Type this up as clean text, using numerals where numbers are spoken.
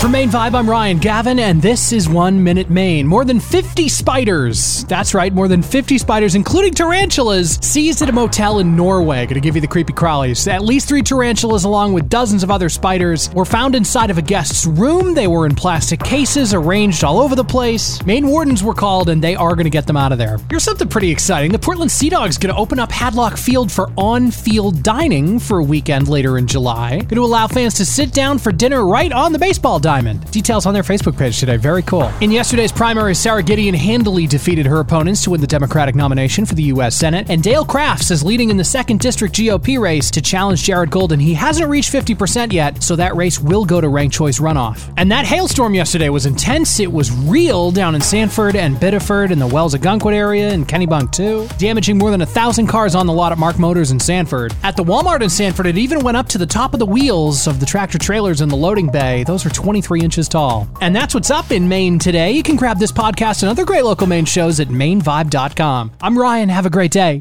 For Maine Vibe, I'm Ryan Gavin, and this is 1 Minute Maine. More than 50 spiders, that's right, more than 50 spiders, including tarantulas, seized at a motel in Norway. Gonna give you the creepy crawlies. At least 3 tarantulas, along with dozens of other spiders, were found inside of a guest's room. They were in plastic cases, arranged all over the place. Maine wardens were called, and they are gonna get them out of there. Here's something pretty exciting. The Portland Sea Dogs gonna open up Hadlock Field for on-field dining for a weekend later in July. Gonna allow fans to sit down for dinner right on the baseball diamond. Details on their Facebook page today. Very cool. In yesterday's primary, Sarah Gideon handily defeated her opponents to win the Democratic nomination for the U.S. Senate, and Dale Crafts is leading in the 2nd District GOP race to challenge Jared Golden. He hasn't reached 50% yet, so that race will go to ranked choice runoff. And that hailstorm yesterday was intense. It was real down in Sanford and Biddeford and the Wells-Agunquit area and Kennebunk too, damaging more than 1,000 cars on the lot at Mark Motors in Sanford. At the Walmart in Sanford, it even went up to the top of the wheels of the tractor-trailers in the loading bay. Those are 23 inches tall. And that's what's up in Maine today. You can grab this podcast and other great local Maine shows at mainevibe.com. I'm Ryan. Have a great day.